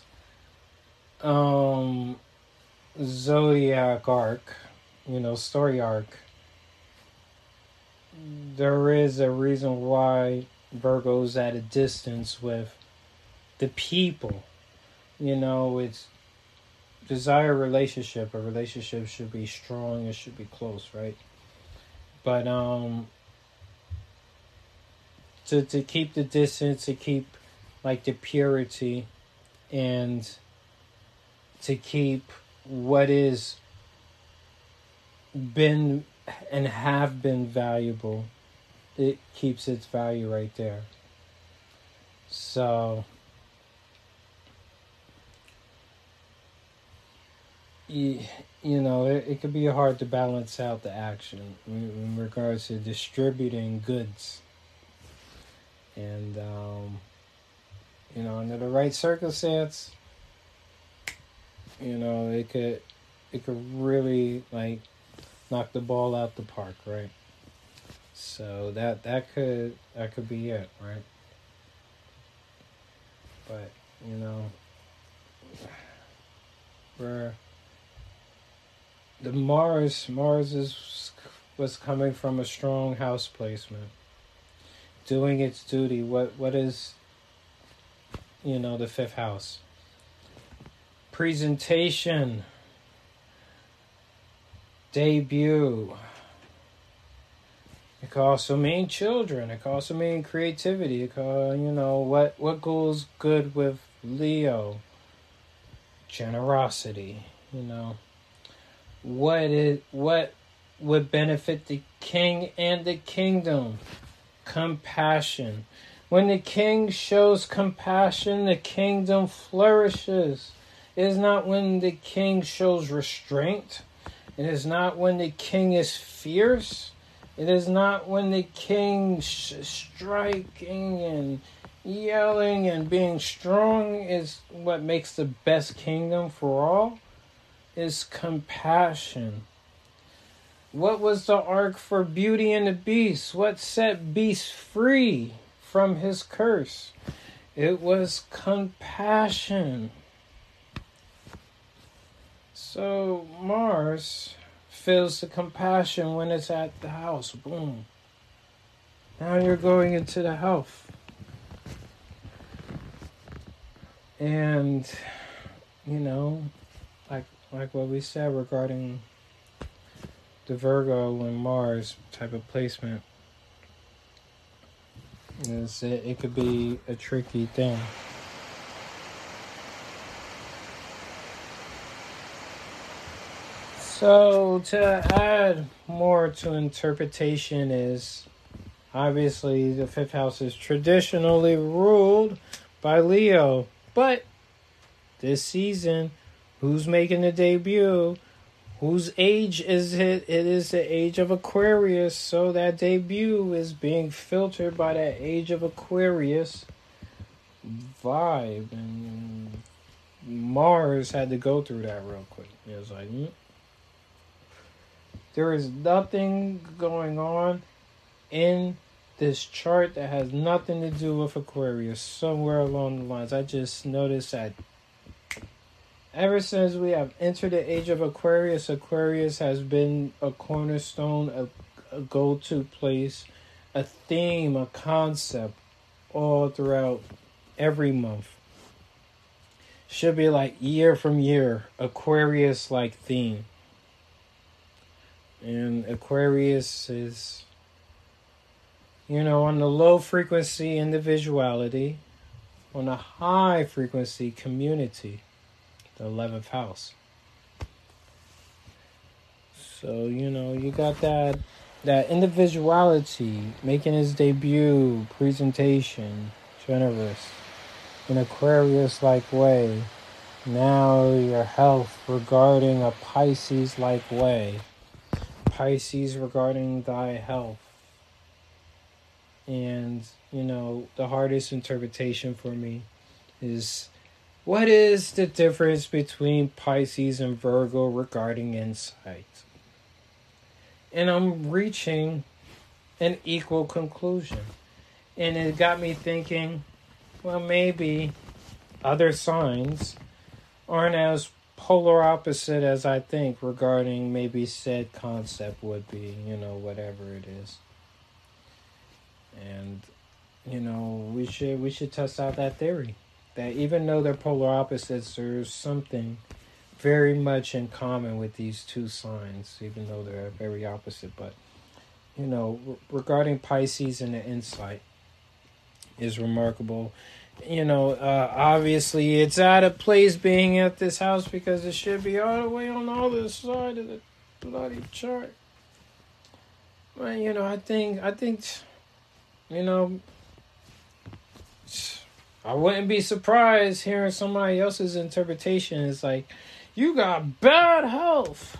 zodiac arc, story arc, there is a reason why Virgo's at a distance with the people. It's desire relationship. A relationship should be strong. It should be close, right? But to keep the distance, to keep like the purity, and to keep what is been and have been valuable, it keeps its value right there. So it could be hard to balance out the action in regards to distributing goods. And, under the right circumstance, it could really, knock the ball out the park, right? So that could be it, right? But, Mars was coming from a strong house placement, doing its duty. What is, the fifth house? Presentation, debut. It could also mean children. It could also mean creativity. It could, what goes good with Leo? Generosity. What would benefit the king and the kingdom? Compassion. When the king shows compassion, the kingdom flourishes. It is not when the king shows restraint. It is not when the king is fierce. It is not when the king striking and yelling and being strong is what makes the best kingdom for all. Is compassion. What was the arc for Beauty and the Beast? What set Beast free from his curse? It was compassion. So Mars feels the compassion when it's at the house. Boom. Now you're going into the health. And, like what we said regarding the Virgo and Mars type of placement, is it could be a tricky thing. So, to add more to interpretation is, obviously, the fifth house is traditionally ruled by Leo. But, this season, who's making the debut? Whose age is it? It is the age of Aquarius. So, that debut is being filtered by that age of Aquarius vibe. And Mars had to go through that real quick. It was like... There is nothing going on in this chart that has nothing to do with Aquarius somewhere along the lines. I just noticed that ever since we have entered the age of Aquarius, Aquarius has been a cornerstone, a go-to place, a theme, a concept all throughout every month. Should be like year from year, Aquarius-like theme. And Aquarius is, on the low frequency, individuality. On the high frequency, community. The 11th house. So, you got that individuality making his debut, presentation, generous, in Aquarius-like way. Now your health regarding a Pisces-like way. Pisces regarding thy health. And, the hardest interpretation for me is, what is the difference between Pisces and Virgo regarding insight? And I'm reaching an equal conclusion. And it got me thinking, well, maybe other signs aren't as polar opposite as I think regarding maybe said concept would be, whatever it is. And, we should test out that theory. That even though they're polar opposites, there's something very much in common with these two signs, even though they're very opposite. But, regarding Pisces and the insight is remarkable. Obviously it's out of place being at this house because it should be all the way on the other side of the bloody chart. Well, I think I wouldn't be surprised hearing somebody else's interpretation. It's like, you got bad health.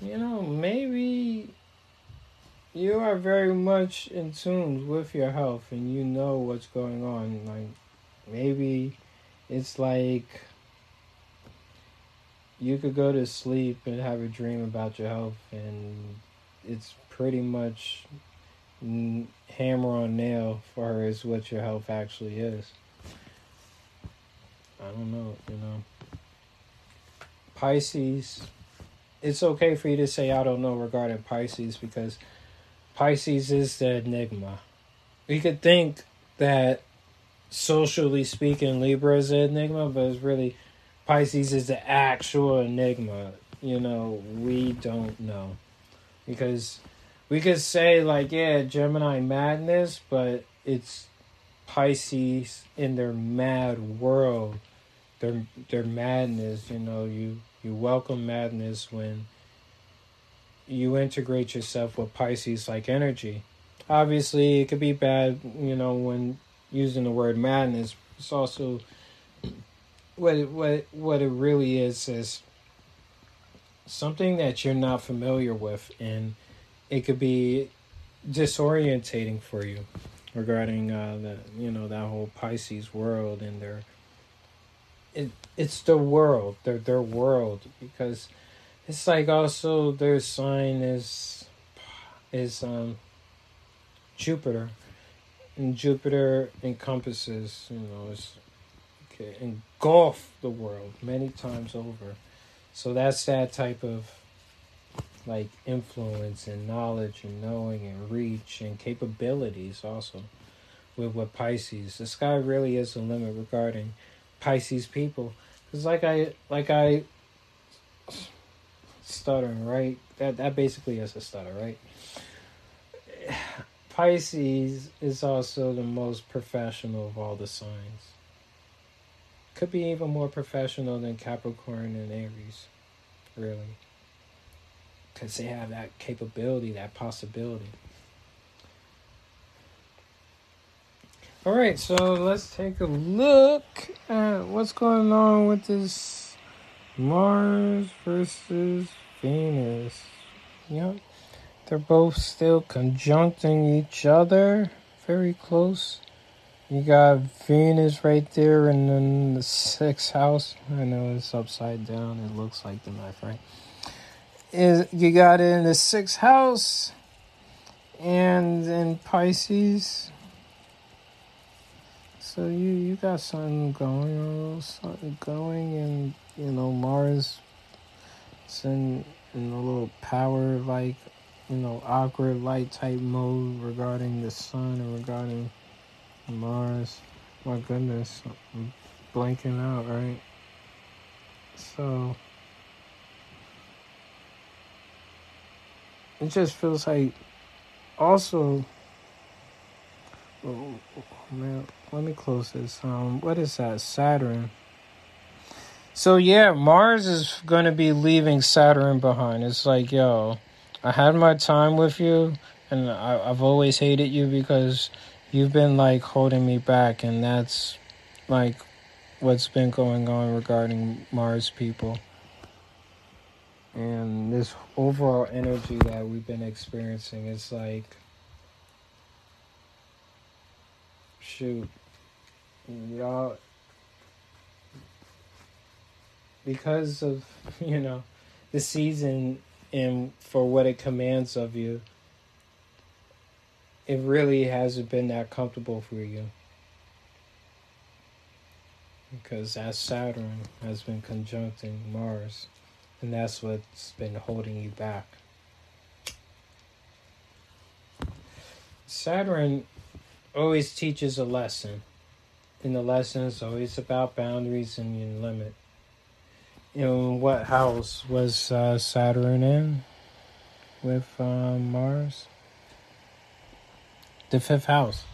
You know, maybe you are very much in tune with your health and you know what's going on. Like, maybe it's like you could go to sleep and have a dream about your health and it's pretty much hammer on nail for her is what your health actually is. I don't know, you know. Pisces, it's okay for you to say I don't know regarding Pisces because Pisces is the enigma. We could think that socially speaking Libra is the enigma, but it's really Pisces is the actual enigma. You know, we don't know. Because we could say like, yeah, Gemini madness, but it's Pisces in their mad world. Their madness, you know, you welcome madness when you integrate yourself with Pisces-like energy. Obviously, it could be bad, you know, when using the word madness. It's also what it really is something that you're not familiar with, and it could be disorientating for you regarding that whole Pisces world and their. It's the world, their world, because it's like also their sign is Jupiter, and Jupiter encompasses, you know, engulf the world many times over, so that's that type of like influence and knowledge and knowing and reach and capabilities also with Pisces. The sky really is the limit regarding Pisces people, because like I stuttering, right? That basically is a stutter, right? Pisces is also the most professional of all the signs. Could be even more professional than Capricorn and Aries, really, because they have that capability, that possibility. All right, so let's take a look at what's going on with this Mars versus Venus. Yep, they're both still conjuncting each other, very close. You got Venus right there and then the 6th house. I know it's upside down. It looks like the knife, right? You got it in the 6th house and in Pisces. So you got something going, and you know Mars is in a little power, like, you know, awkward light type mode regarding the sun and regarding Mars. My goodness, I'm blanking out, right? So it just feels like also. Oh, man, let me close this. What is that? Saturn. So, yeah, Mars is going to be leaving Saturn behind. It's like, yo, I had my time with you, and I've always hated you because you've been, like, holding me back, and that's, like, what's been going on regarding Mars people. And this overall energy that we've been experiencing is, like, shoot, y'all, because of, you know, the season and for what it commands of you, it really hasn't been that comfortable for you, because that Saturn has been conjuncting Mars, and that's what's been holding you back. Saturn always teaches a lesson, and the lesson is always about boundaries and your limit. And what house was Saturn in with Mars? The 5th house.